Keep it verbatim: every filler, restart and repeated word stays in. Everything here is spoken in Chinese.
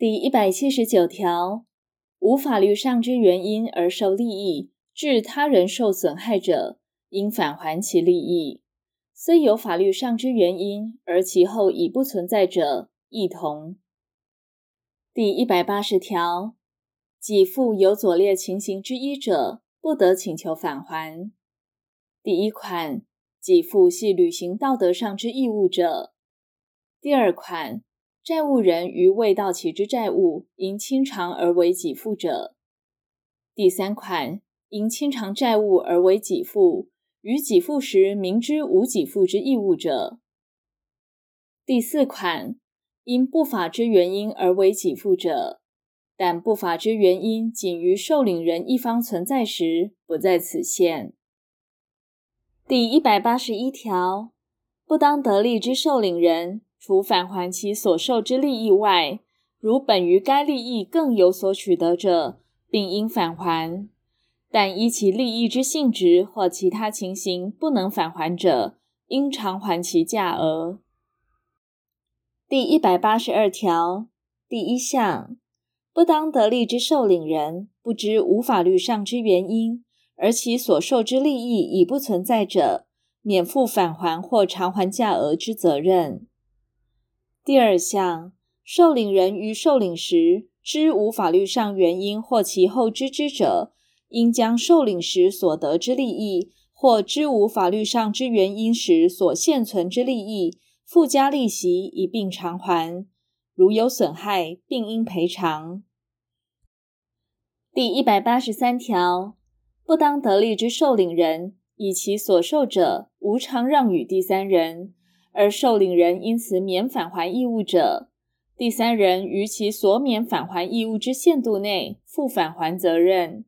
第一百七十九条，无法律上之原因而受利益，致他人受损害者，应返还其利益。虽有法律上之原因，而其后已不存在者，亦同。第一百八十条，给付有左列情形之一者，不得请求返还。第一款，给付系履行道德上之义务者。第二款，债务人于未到期之债务，因清偿而为给付者。第三款，因清偿债务而为给付，于给付时明知无给付之义务者。第四款，因不法之原因而为给付者，但不法之原因仅于受领人一方存在时，不在此限。第一百八十一条，不当得利之受领人，除返还其所受之利益外，如本于该利益更有所取得者，并应返还。但依其利益之性质或其他情形不能返还者，应偿还其价额。第一百八十二条，第一项，不当得利之受领人，不知无法律上之原因，而其所受之利益已不存在者，免负返还或偿还价额之责任。第二项，受领人于受领时，知无法律上原因或其后知之者，应将受领时所得之利益，或知无法律上之原因时所现存之利益，附加利息一并偿还，如有损害，并应赔偿。第一百八十三条，不当得利之受领人，以其所受者无偿让与第三人，而受领人因此免返还义务者，第三人于其所免返还义务之限度内负返还责任。